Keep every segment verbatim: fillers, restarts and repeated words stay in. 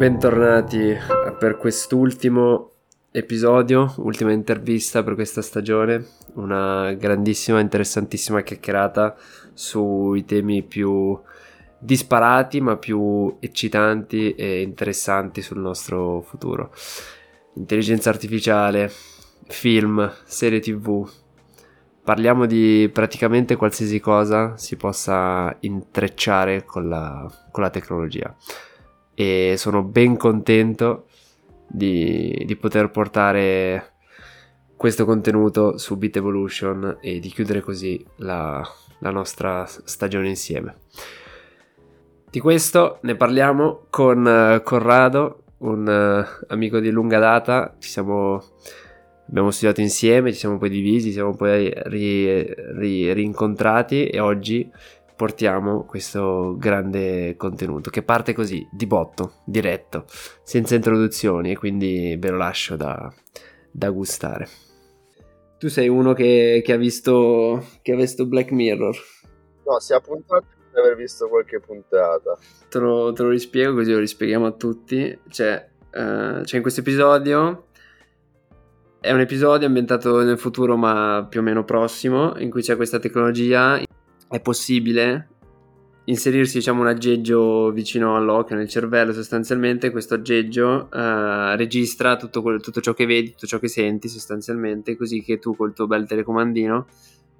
Bentornati per quest'ultimo episodio, ultima intervista per questa stagione, una grandissima, interessantissima chiacchierata sui temi più disparati ma più eccitanti e interessanti sul nostro futuro. Intelligenza artificiale, film, serie tv, parliamo di praticamente qualsiasi cosa si possa intrecciare con la, con la tecnologia. E sono ben contento di, di poter portare questo contenuto su Beat Evolution e di chiudere così la, la nostra stagione insieme. Di questo ne parliamo con Corrado, un amico di lunga data. Ci siamo, abbiamo studiato insieme, ci siamo poi divisi, ci siamo poi ri, ri, rincontrati e oggi portiamo questo grande contenuto che parte così, di botto, diretto, senza introduzioni, e quindi ve lo lascio da, da gustare. Tu sei uno che, che ha visto che ha visto Black Mirror? No, si è appuntato per aver visto qualche puntata. Te lo, te lo rispiego così lo rispieghiamo a tutti. Cioè, uh, c'è in questo episodio... È un episodio ambientato nel futuro ma più o meno prossimo, in cui c'è questa tecnologia... È possibile inserirsi, diciamo, un aggeggio vicino all'occhio, nel cervello sostanzialmente. Questo aggeggio eh, registra tutto, quello, tutto ciò che vedi, tutto ciò che senti sostanzialmente, così che tu col tuo bel telecomandino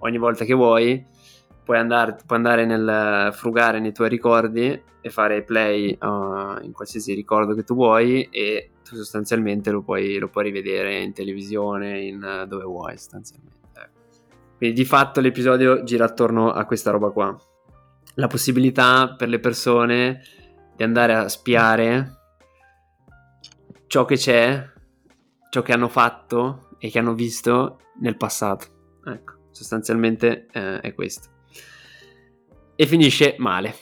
ogni volta che vuoi puoi andare, puoi andare nel frugare nei tuoi ricordi e fare play uh, in qualsiasi ricordo che tu vuoi, e tu sostanzialmente lo puoi, lo puoi rivedere in televisione, in uh, dove vuoi sostanzialmente. Quindi di fatto l'episodio gira attorno a questa roba qua. La possibilità per le persone di andare a spiare ciò che c'è, ciò che hanno fatto e che hanno visto nel passato. Ecco, sostanzialmente eh, è questo. E finisce male.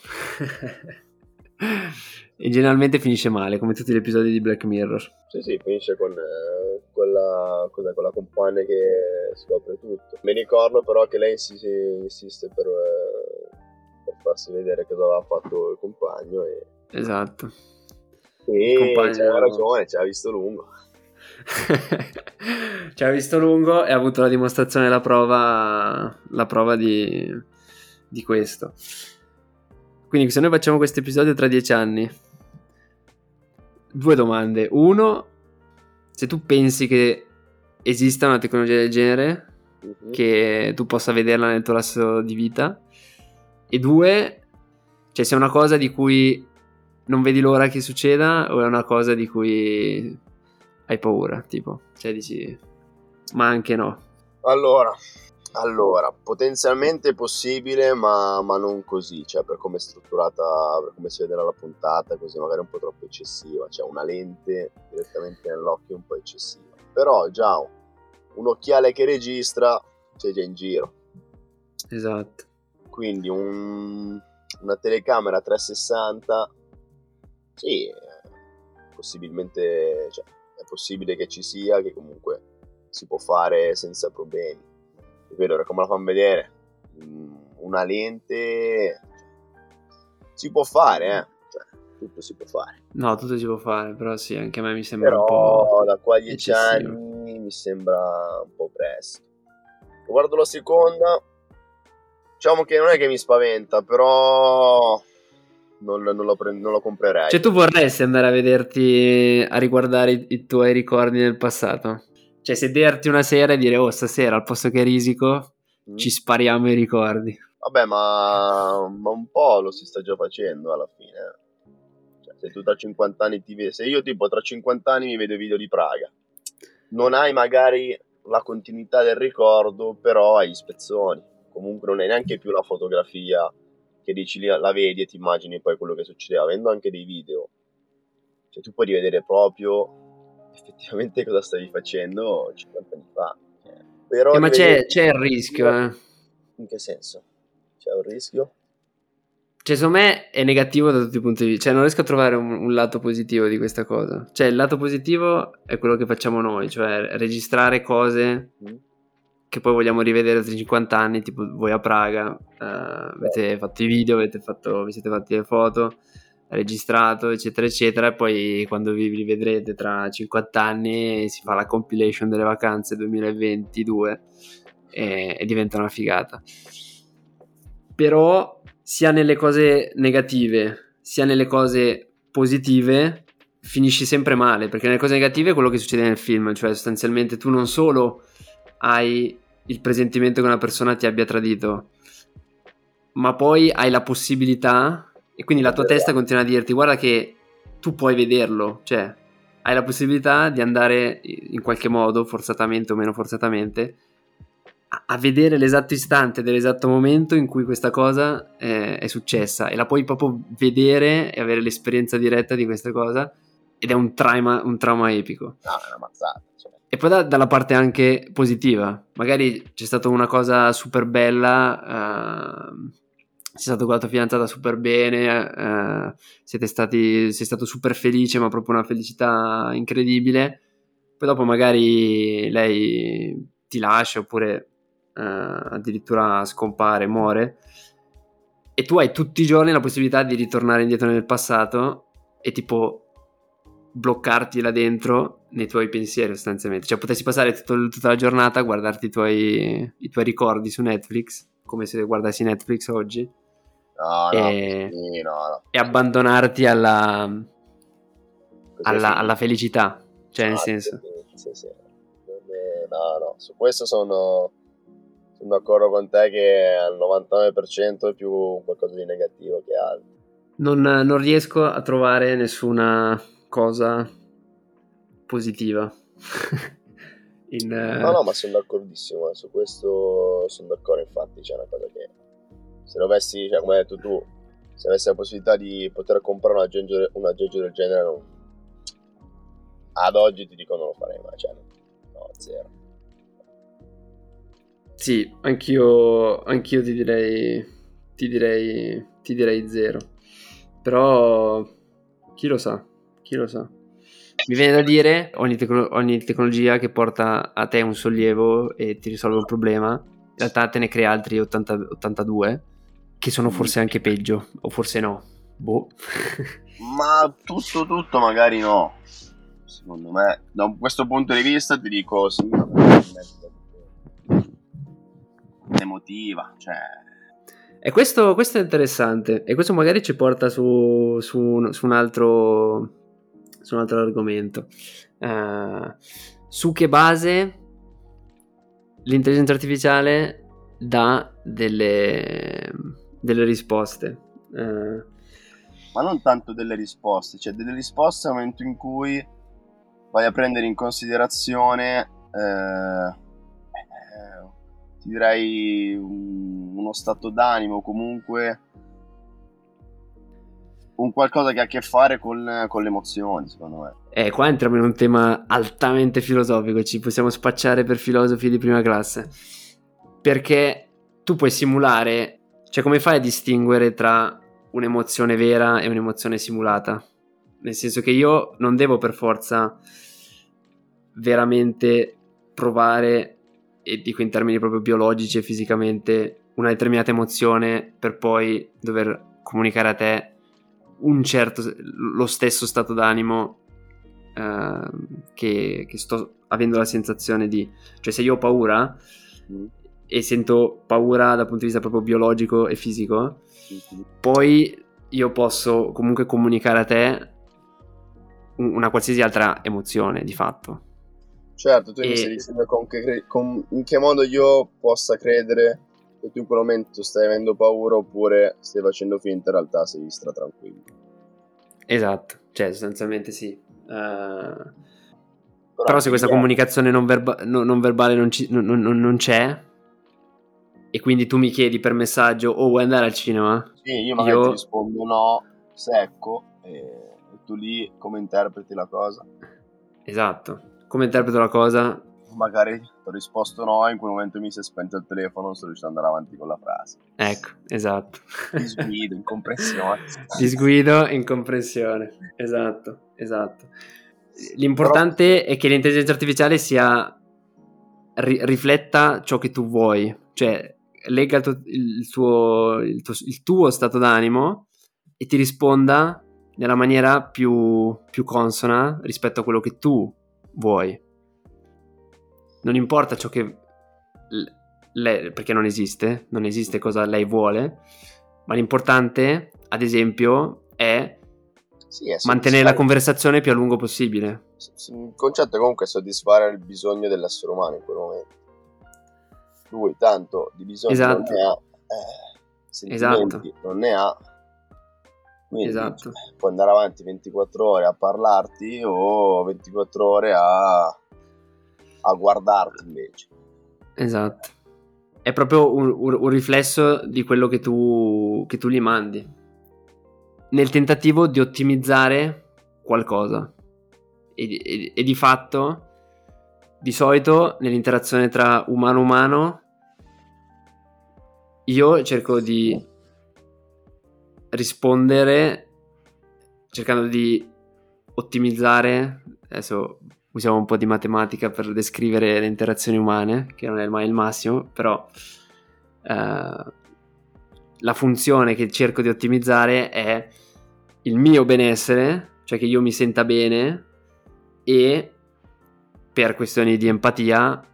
E generalmente finisce male, come tutti gli episodi di Black Mirror. Sì, sì, finisce con eh, quella, con la compagna che scopre tutto. Mi ricordo però che lei si, si insiste per, eh, per farsi vedere cosa aveva fatto il compagno. E... Esatto. E compagno... c'ha ragione, ci ha visto lungo. Ci ha visto lungo e ha avuto la dimostrazione, la prova, la prova di, di questo. Quindi se noi facciamo questo episodio tra dieci anni... Due domande. Uno, se tu pensi che esista una tecnologia del genere, mm-hmm. che tu possa vederla nel tuo lasso di vita. E due, cioè se è una cosa di cui non vedi l'ora che succeda o è una cosa di cui hai paura, tipo, cioè dici, ma anche no. Allora, allora potenzialmente è possibile, ma, ma non così, cioè per come è strutturata, per come si vede la puntata, così magari un po' troppo eccessiva, cioè una lente direttamente nell'occhio un po' eccessiva, però già un occhiale che registra c'è già in giro. Esatto. Quindi un, una telecamera trecentosessanta, sì, possibilmente, cioè, è possibile che ci sia, che comunque si può fare senza problemi. Vedo come la fanno vedere, una lente si può fare, eh? Cioè, tutto si può fare. No, tutto si può fare, però sì, anche a me mi sembra però, un po'. Da qua a dieci anni mi sembra un po' presto. Guardo la seconda, diciamo che non è che mi spaventa, però non, non, lo, pre- non lo comprerei. Cioè, tu vorresti andare a vederti, a riguardare i, i tuoi ricordi del passato? Cioè sederti una sera e dire, oh stasera al posto che risico mm. ci spariamo i ricordi. Vabbè ma, ma un po' lo si sta già facendo alla fine. Cioè, se tu tra cinquanta anni ti vedi, se io tipo tra cinquanta anni mi vedo i video di Praga, non hai magari la continuità del ricordo, però hai gli spezzoni. Comunque non hai neanche più la fotografia che dici, la vedi e ti immagini poi quello che succedeva, avendo anche dei video. Cioè tu puoi rivedere proprio... effettivamente cosa stavi facendo cinquanta anni fa. Però eh, ma c'è, c'è il rischio, eh. In che senso? C'è un rischio? Cioè, secondo me è negativo da tutti i punti di vista. Cioè, non riesco a trovare un, un lato positivo di questa cosa. Cioè, il lato positivo è quello che facciamo noi, cioè registrare cose mm. che poi vogliamo rivedere tra cinquanta anni, tipo voi a Praga, eh, avete fatto i video, avete fatto, vi siete fatti le foto, registrato eccetera eccetera, e poi quando vi, vi vedrete tra cinquanta anni si fa la compilation delle vacanze duemilaventidue e, e diventa una figata. Però sia nelle cose negative sia nelle cose positive finisci sempre male, perché nelle cose negative è quello che succede nel film, cioè sostanzialmente tu non solo hai il presentimento che una persona ti abbia tradito, ma poi hai la possibilità, e quindi la tua testa continua a dirti guarda che tu puoi vederlo, cioè hai la possibilità di andare in qualche modo, forzatamente o meno forzatamente, a, a vedere l'esatto istante dell'esatto momento in cui questa cosa eh, è successa, e la puoi proprio vedere e avere l'esperienza diretta di questa cosa, ed è un trauma, un trauma epico. No, è una mazzata. Cioè. E poi da, dalla parte anche positiva, magari c'è stata una cosa super bella, uh, sei stato con la tua fidanzata super bene, uh, siete stati, sei stato super felice, ma proprio una felicità incredibile, poi dopo magari lei ti lascia oppure uh, addirittura scompare, muore, e tu hai tutti i giorni la possibilità di ritornare indietro nel passato e tipo bloccarti là dentro nei tuoi pensieri sostanzialmente, cioè potessi passare tutto, tutta la giornata a guardarti i tuoi, i tuoi ricordi su Netflix, come se guardassi Netflix oggi, no, e, no, sì, no, no. e abbandonarti alla alla, alla felicità, cioè ah, nel senso sì, sì, sì. No, no, su questo sono, sono d'accordo con te che al novantanove per cento è più qualcosa di negativo che altro. Non, non riesco a trovare nessuna cosa positiva in, uh... no no ma sono d'accordissimo, eh, su questo sono d'accordo. Infatti c'è una cosa che se dovessi, cioè come hai detto tu, se avessi la possibilità di poter comprare un aggeggio, un aggeggio del genere, non... ad oggi ti dico non lo farei mai, cioè no, zero. Sì, anch'io anch'io ti direi ti direi ti direi zero, però chi lo sa. Chi lo sa? Mi viene da dire ogni, tecno- ogni tecnologia che porta a te un sollievo e ti risolve un problema, in realtà te ne crea altri ottanta, ottantadue che sono forse anche peggio, o forse no, boh. Ma tutto tutto magari no, secondo me. Da questo punto di vista ti dico sì, emotiva, cioè. E questo, questo è interessante, e questo magari ci porta su, su, un, su un altro... su un altro argomento, uh, su che base l'intelligenza artificiale dà delle, delle risposte, uh, ma non tanto delle risposte, cioè delle risposte al momento in cui vai a prendere in considerazione eh, eh, ti direi un, uno stato d'animo, comunque un qualcosa che ha a che fare con, con le emozioni, secondo me. Eh, qua entriamo in un tema altamente filosofico, ci possiamo spacciare per filosofi di prima classe, perché tu puoi simulare, cioè come fai a distinguere tra un'emozione vera e un'emozione simulata? Nel senso che io non devo per forza veramente provare, e dico in termini proprio biologici e fisicamente, una determinata emozione per poi dover comunicare a te un certo, lo stesso stato d'animo eh, che, che sto avendo la sensazione di, cioè se io ho paura mm. e sento paura dal punto di vista proprio biologico e fisico, mm-hmm. poi io posso comunque comunicare a te una qualsiasi altra emozione di fatto. Certo, tu e... mi stai dicendo con che, con, in che modo io possa credere che tu in quel momento stai avendo paura oppure stai facendo finta, in realtà sei stra tranquillo. Esatto, cioè sostanzialmente sì. Uh... Però, Però se questa è... comunicazione non, verba- non, non verbale non, ci- non, non, non c'è, e quindi tu mi chiedi per messaggio o oh, vuoi andare al cinema? Sì, io magari io... ti rispondo no, secco, e tu lì come interpreti la cosa? Esatto, come interpreto la cosa? Magari ti ho risposto no, in quel momento mi si è spento il telefono, non sto riuscendo ad andare avanti con la frase. Ecco, esatto. Disguido, incomprensione. Disguido, incomprensione. Esatto, esatto. L'importante Però... è che l'intelligenza artificiale sia ri- rifletta ciò che tu vuoi, cioè legga il tuo, il tuo, il tuo stato d'animo e ti risponda nella maniera più, più consona rispetto a quello che tu vuoi. Non importa ciò che lei, perché non esiste, non esiste cosa lei vuole, ma l'importante, ad esempio, è sì, è mantenere la conversazione più a lungo possibile. Il concetto è comunque soddisfare il bisogno dell'essere umano in quel momento. Lui tanto di bisogno esatto. non ne ha, eh, sentimenti esatto. non ne ha, quindi esatto. puoi andare avanti ventiquattro ore a parlarti o ventiquattro ore a, a guardarti invece. Esatto. È proprio un, un riflesso di quello che tu, che tu gli mandi, nel tentativo di ottimizzare qualcosa. E, e, e di fatto, di solito, nell'interazione tra umano-umano, io cerco di rispondere cercando di ottimizzare. Adesso usiamo un po' di matematica per descrivere le interazioni umane, che non è mai il massimo, però eh, la funzione che cerco di ottimizzare è il mio benessere, cioè che io mi senta bene, e per questioni di empatia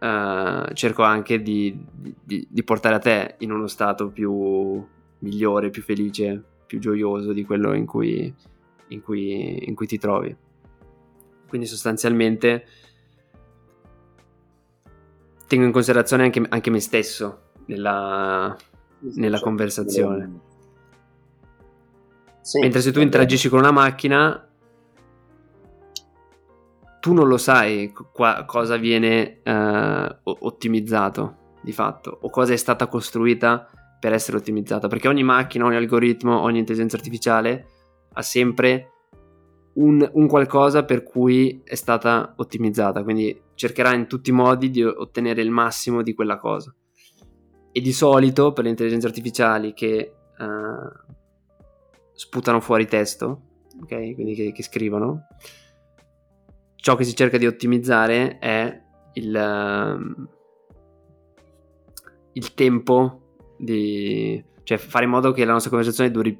eh, cerco anche di, di, di portare a te in uno stato più migliore, più felice, più gioioso di quello in cui, in cui, in cui ti trovi. Quindi sostanzialmente tengo in considerazione anche, anche me stesso nella... nella cioè, conversazione. Sì, mentre se tu interagisci con una macchina tu non lo sai qua, cosa viene eh, ottimizzato di fatto, o cosa è stata costruita per essere ottimizzata, perché ogni macchina, ogni algoritmo, ogni intelligenza artificiale ha sempre un, un qualcosa per cui è stata ottimizzata, quindi cercherà in tutti i modi di ottenere il massimo di quella cosa. E di solito per le intelligenze artificiali che uh, sputano fuori testo, ok? Quindi che, che scrivono, ciò che si cerca di ottimizzare è il, uh, il tempo di, cioè fare in modo che la nostra conversazione duri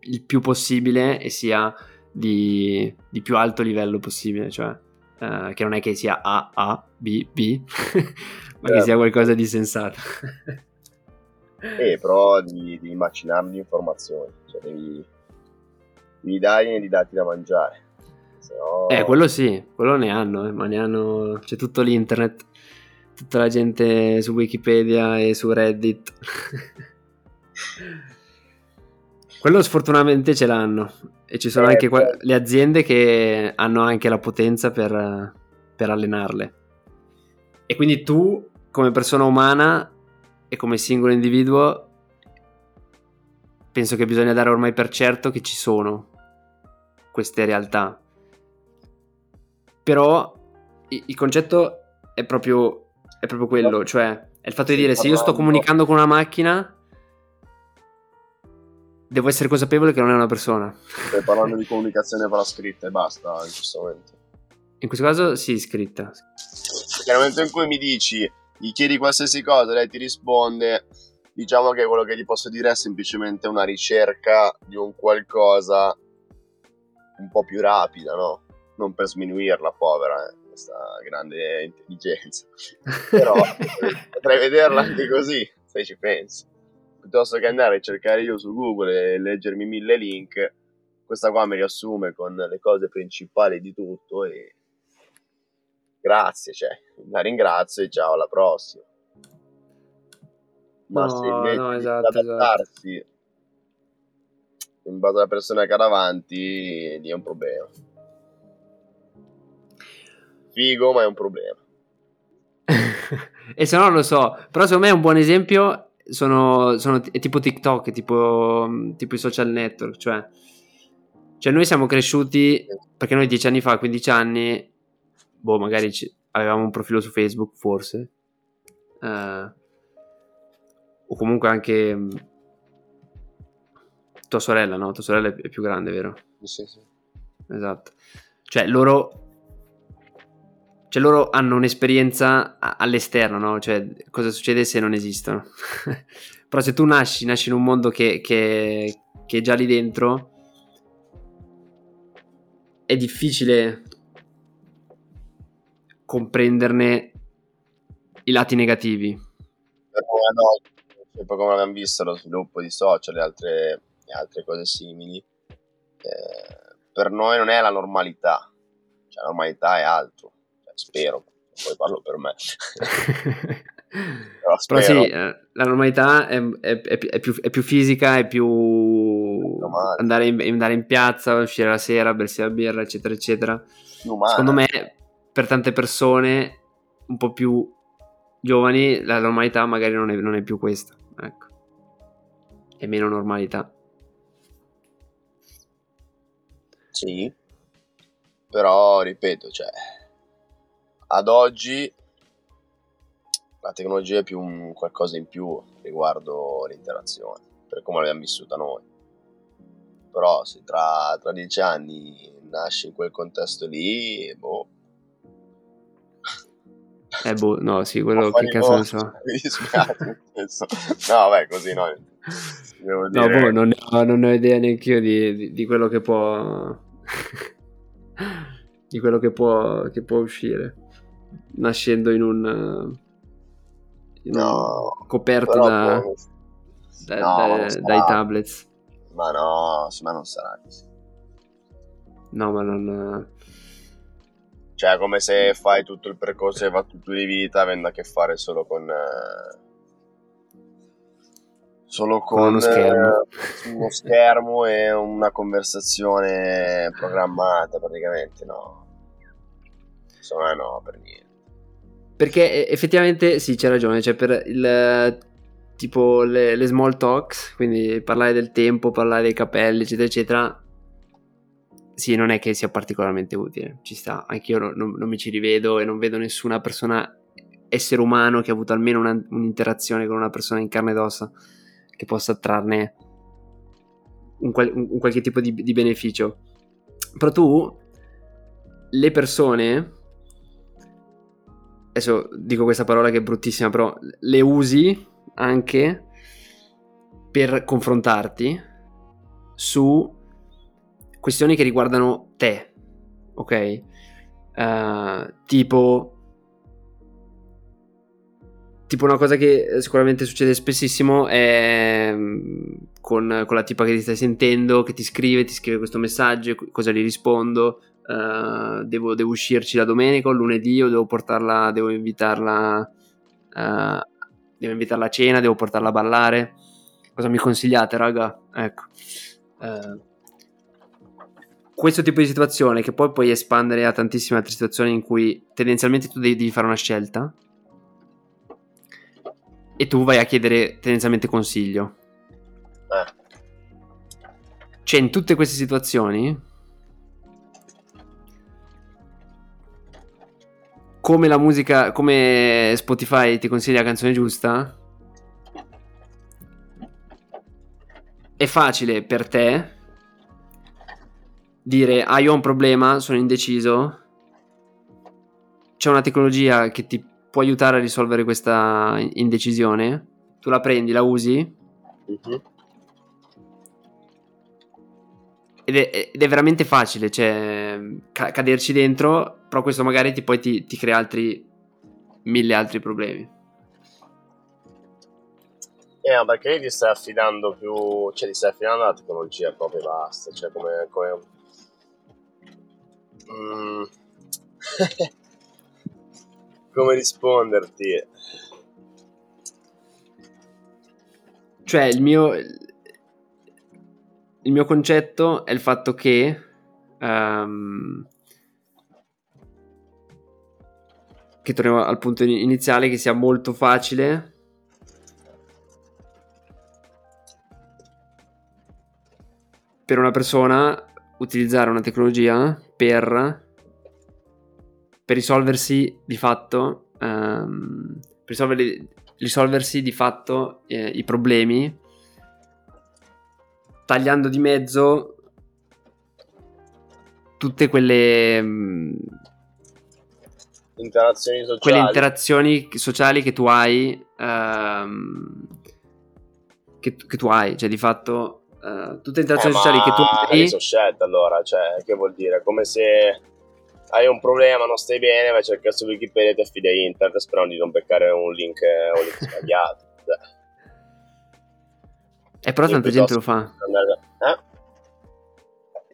il più possibile e sia di, di più alto livello possibile, cioè Uh, che non è che sia A, A, B, B ma eh, che sia qualcosa di sensato. eh, però devi, devi macinare le informazioni, cioè devi, devi dargli dei dati da mangiare. Sennò... eh quello sì, quello ne hanno, eh, ma ne hanno, c'è tutto l'internet, tutta la gente su Wikipedia e su Reddit. Quello sfortunatamente ce l'hanno, e ci sono eh, anche que- le aziende che hanno anche la potenza per, per allenarle. E quindi tu, come persona umana e come singolo individuo, penso che bisogna dare ormai per certo che ci sono queste realtà. Però i- il concetto è proprio, è proprio quello, cioè è il fatto di dire, se io sto comunicando con una macchina... devo essere consapevole che non è una persona. Stai parlando di comunicazione per la scritta e basta, in questo momento. In questo caso sì, scritta. Perché nel momento in cui mi dici, gli chiedi qualsiasi cosa, lei ti risponde, diciamo che quello che gli posso dire è semplicemente una ricerca di un qualcosa un po' più rapida, no? Non per sminuirla, povera, eh, questa grande intelligenza. Però potrei vederla anche così, se ci pensi. Piuttosto che andare a cercare io su Google e leggermi mille link, questa qua mi riassume con le cose principali di tutto e grazie, cioè, la ringrazio e ciao, alla prossima. Ma no, se invece no, esatto, di adattarsi esatto. in base alla persona che ha davanti, lì è un problema. Figo, ma è un problema. E se no lo so, però secondo me è un buon esempio... Sono, sono è tipo TikTok, è tipo, tipo i social network, cioè, cioè noi siamo cresciuti, perché noi dieci anni fa, quindici anni, boh, magari ci, avevamo un profilo su Facebook forse, eh, o comunque anche tua sorella, no? Tua sorella è più grande, vero? Sì, sì. Esatto. Cioè loro... cioè loro hanno un'esperienza all'esterno, no? Cioè cosa succede se non esistono? Però se tu nasci, nasci in un mondo che, che, che è già lì dentro, è difficile comprenderne i lati negativi. No, come abbiamo visto, lo sviluppo di social e altre, e altre cose simili, eh, per noi non è la normalità, cioè la normalità è altro, cioè, spero, poi parlo per me. Però, Però sì, la normalità è, è, è, più, è più fisica, è più andare in, andare in piazza, uscire la sera, bersi la birra, eccetera eccetera. Secondo me, per tante persone un po' più giovani, la normalità magari non è, non è più questa, ecco, è meno normalità. Sì, però ripeto, cioè ad oggi la tecnologia è più un qualcosa in più riguardo l'interazione, per come l'abbiamo vissuta noi. Però se tra, tra dieci anni nasci in quel contesto lì, boh. Eh boh, no, sì, quello che cazzo ne so. No, beh, così no. Devo dire... No, boh, non ne ho, non ne ho idea neanche io di, di, di quello che può... di quello che può, che può uscire. Nascendo in un... No, coperto da, poi... da, no, da, dai tablets. Ma no, ma non sarà così. No, ma non... Cioè, come se fai tutto il percorso e va tutto di vita avendo a che fare solo con... Eh, solo con, con uno schermo. Eh, uno schermo e una conversazione programmata, praticamente, no. Insomma, no, per niente. Perché effettivamente sì, c'è ragione, cioè per il tipo le, le small talks, quindi parlare del tempo, parlare dei capelli, eccetera eccetera, sì, non è che sia particolarmente utile, ci sta, anche io non, non mi ci rivedo e non vedo nessuna persona, essere umano, che ha avuto almeno una, un'interazione con una persona in carne ed ossa che possa trarne un, qual, un, un qualche tipo di, di beneficio. Però tu, le persone... adesso dico questa parola che è bruttissima, però le usi anche per confrontarti su questioni che riguardano te, ok? Uh, tipo tipo una cosa che sicuramente succede spessissimo è con, con la tipa che ti stai sentendo, che ti scrive, ti scrive questo messaggio, cosa gli rispondo? Uh, devo, devo uscirci la domenica o lunedì, o devo portarla, devo invitarla uh, devo invitarla a cena, devo portarla a ballare, cosa mi consigliate, raga? Ecco, uh, questo tipo di situazione che poi puoi espandere a tantissime altre situazioni in cui tendenzialmente tu devi, devi fare una scelta e tu vai a chiedere tendenzialmente consiglio, cioè in tutte queste situazioni, come la musica, come Spotify ti consiglia la canzone giusta, è facile per te dire: ah, io ho un problema, sono indeciso, c'è una tecnologia che ti può aiutare a risolvere questa indecisione, tu la prendi, la usi, mm-hmm. Ed è, ed è veramente facile, cioè, ca- caderci dentro, però questo magari ti, poi ti, ti crea altri mille altri problemi. Eh, no, perché ti stai affidando più, cioè ti stai affidando alla tecnologia proprio, basta, cioè come... come... Mm. Come risponderti? Cioè, il mio... il mio concetto è il fatto che um, che torniamo al punto iniziale, che sia molto facile per una persona utilizzare una tecnologia per per risolversi di fatto um, per risolver, risolversi di fatto eh, i problemi, tagliando di mezzo tutte quelle mh, interazioni sociali. Quelle interazioni sociali che tu hai, ehm, che, che tu hai, cioè di fatto uh, tutte le interazioni eh, sociali che tu hai. Ma hai scelta, allora, cioè, che vuol dire? Come se hai un problema, non stai bene, vai a cercare su Wikipedia e ti affidi a internet sperando di non beccare un link, un link sbagliato. E eh, però tanta gente lo fa. Eh?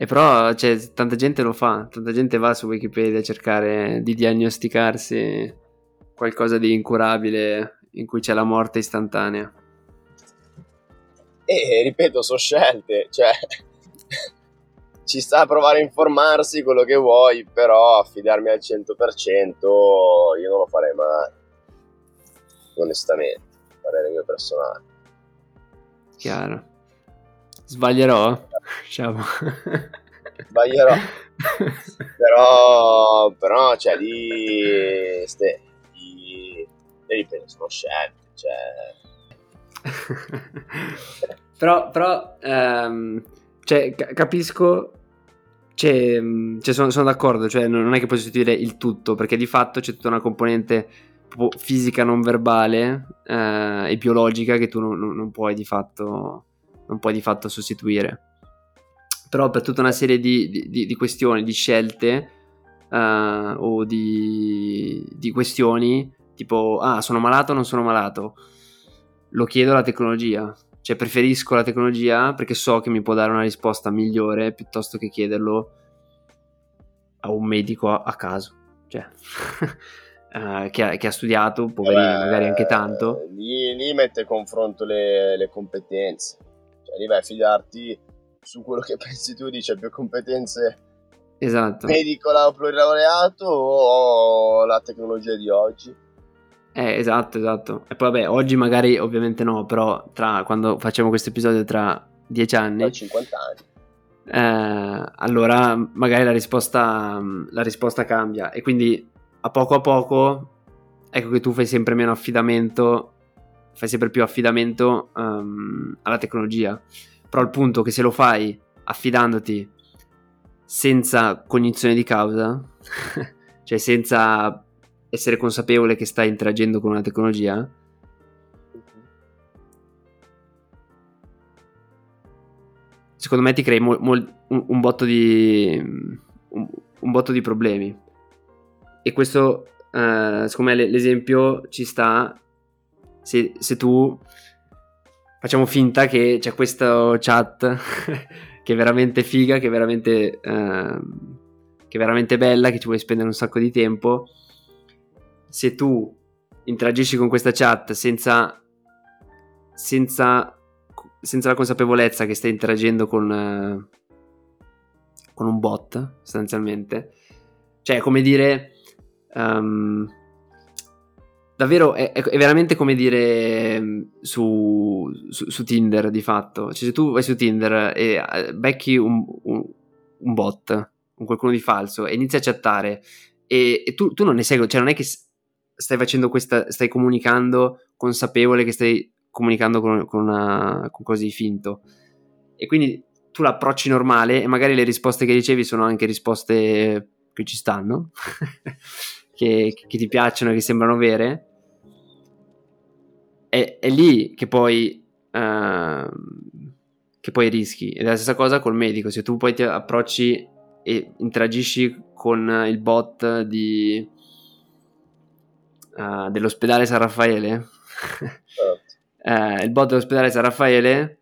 E però cioè, tanta gente lo fa, tanta gente va su Wikipedia a cercare di diagnosticarsi qualcosa di incurabile in cui c'è la morte istantanea. E ripeto, sono scelte, cioè ci sta a provare a informarsi quello che vuoi, però affidarmi al cento per cento io non lo farei mai, onestamente, parere mio personale. Chiaro. Sbaglierò? Diciamo. Sbaglierò. Però, però, cioè, lì, ste, lì, ripeto, sono scelte, cioè. Però, però, ehm, cioè, capisco, cioè, cioè sono, sono d'accordo, cioè, non è che puoi sostituire il tutto, perché di fatto c'è tutta una componente fisica non verbale eh, e biologica che tu non, non puoi di fatto non puoi di fatto sostituire, però per tutta una serie di, di, di questioni, di scelte eh, o di, di questioni tipo ah sono malato o non sono malato, lo chiedo alla tecnologia, cioè preferisco la tecnologia perché so che mi può dare una risposta migliore piuttosto che chiederlo a un medico a, a caso, cioè Uh, che, ha, che ha studiato, poverino, eh, magari anche tanto. Lì, lì mette in confronto le, le competenze, cioè lì vai a fidarti su quello che pensi tu, dice più competenze, esatto, medico o plurilaureato o la tecnologia di oggi. Eh, esatto, esatto. E poi vabbè, oggi magari ovviamente no, però tra quando facciamo questo episodio tra dieci anni, tra cinquanta anni. Eh, allora magari la risposta la risposta cambia e quindi a poco a poco ecco che tu fai sempre meno affidamento, fai sempre più affidamento um, alla tecnologia, però il punto è che se lo fai affidandoti senza cognizione di causa cioè senza essere consapevole che stai interagendo con una tecnologia, secondo me ti crei mo- mo- un, un botto di un, un botto di problemi. E questo, eh, secondo me, l'esempio ci sta se, se tu facciamo finta che c'è questo chat che è veramente figa, che è veramente, eh, che è veramente bella, che ci vuoi spendere un sacco di tempo. Se tu interagisci con questa chat senza, senza, senza la consapevolezza che stai interagendo con, eh, con un bot, sostanzialmente, cioè è come dire... Um, davvero è, è veramente come dire su, su, su Tinder di fatto, cioè se tu vai su Tinder e becchi un, un, un bot, un qualcuno di falso e inizi a chattare e, e tu, tu non ne sei, cioè non è che stai facendo questa, stai comunicando consapevole che stai comunicando con, con, una, con così finto, e quindi tu l'approcci normale e magari le risposte che ricevi sono anche risposte che ci stanno che, che ti piacciono, che sembrano vere, è, è lì che poi uh, che poi rischi. Ed è la stessa cosa col medico, se tu poi ti approcci e interagisci con il bot di uh, dell'ospedale San Raffaele uh, il bot dell'ospedale San Raffaele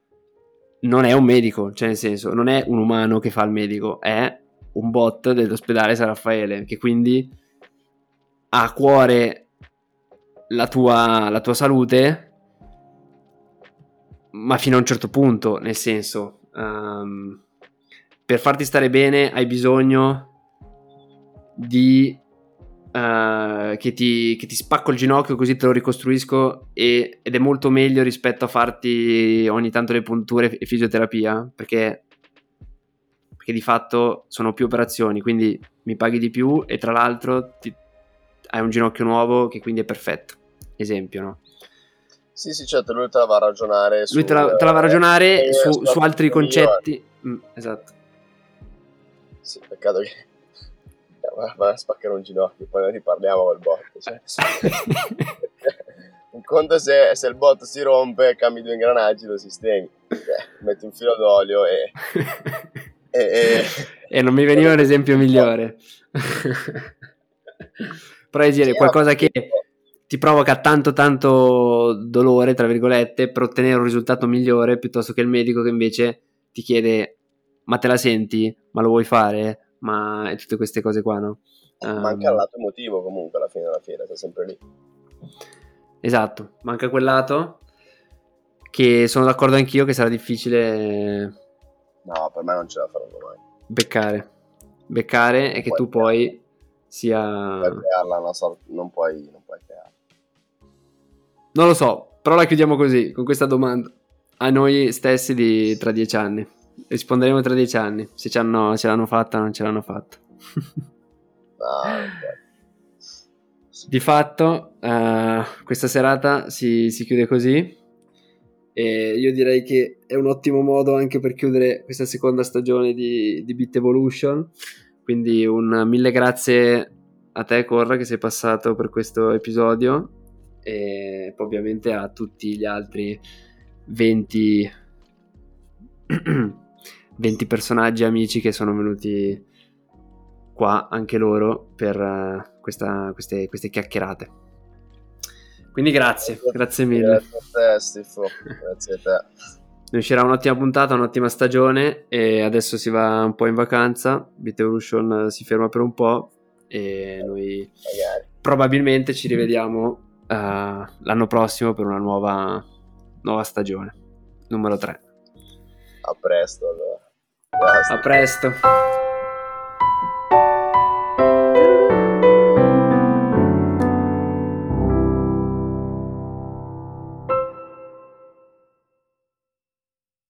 non è un medico, cioè nel senso non è un umano che fa il medico, è un bot dell'ospedale San Raffaele che quindi ha a cuore la tua, la tua salute, ma fino a un certo punto, nel senso um, per farti stare bene hai bisogno di uh, che, ti, che ti spacco il ginocchio così te lo ricostruisco e, ed è molto meglio rispetto a farti ogni tanto le punture e fisioterapia, perché che di fatto sono più operazioni, quindi mi paghi di più e tra l'altro ti... hai un ginocchio nuovo che quindi è perfetto, esempio, no? Sì, sì, certo, lui te la va a ragionare lui su... Lui te, te la va a ragionare eh, su, su altri concetti... Mm, esatto. Sì, peccato che... Va a spaccare un ginocchio, poi ne riparliamo col bot, cioè... Un conto se, se il bot si rompe, cambi due ingranaggi, lo sistemi. Cioè, metti un filo d'olio e... e, e... e non mi veniva un esempio migliore. Però è dire, qualcosa che ti provoca tanto tanto dolore, tra virgolette, per ottenere un risultato migliore, piuttosto che il medico che invece ti chiede ma te la senti? Ma lo vuoi fare? Ma e tutte queste cose qua, no? Um... Manca il lato emotivo comunque alla fine della fiera, sei sempre lì. Esatto, manca quel lato che sono d'accordo anch'io che sarà difficile... No, per me non ce la farò mai. Beccare. Beccare e che tu poi sia... Non puoi crearla, non, so, non puoi, non puoi crearla. Non lo so, però la chiudiamo così, con questa domanda. A noi stessi di tra dieci anni. Risponderemo tra dieci anni, se ce l'hanno, ce l'hanno fatta o non ce l'hanno fatta. No, di fatto uh, questa serata si, si chiude così e io direi che è un ottimo modo anche per chiudere questa seconda stagione di, di Beat Evolution, quindi un mille grazie a te Corra che sei passato per questo episodio e poi ovviamente a tutti gli altri venti, venti personaggi amici che sono venuti qua anche loro per uh, questa, queste, queste chiacchierate, quindi grazie grazie mille, grazie a te Stifo, grazie a te. Ne uscirà un'ottima puntata, un'ottima stagione e adesso si va un po' in vacanza. Beat Evolution si ferma per un po' e noi magari probabilmente ci rivediamo uh, l'anno prossimo per una nuova nuova stagione numero tre. A presto allora. A presto.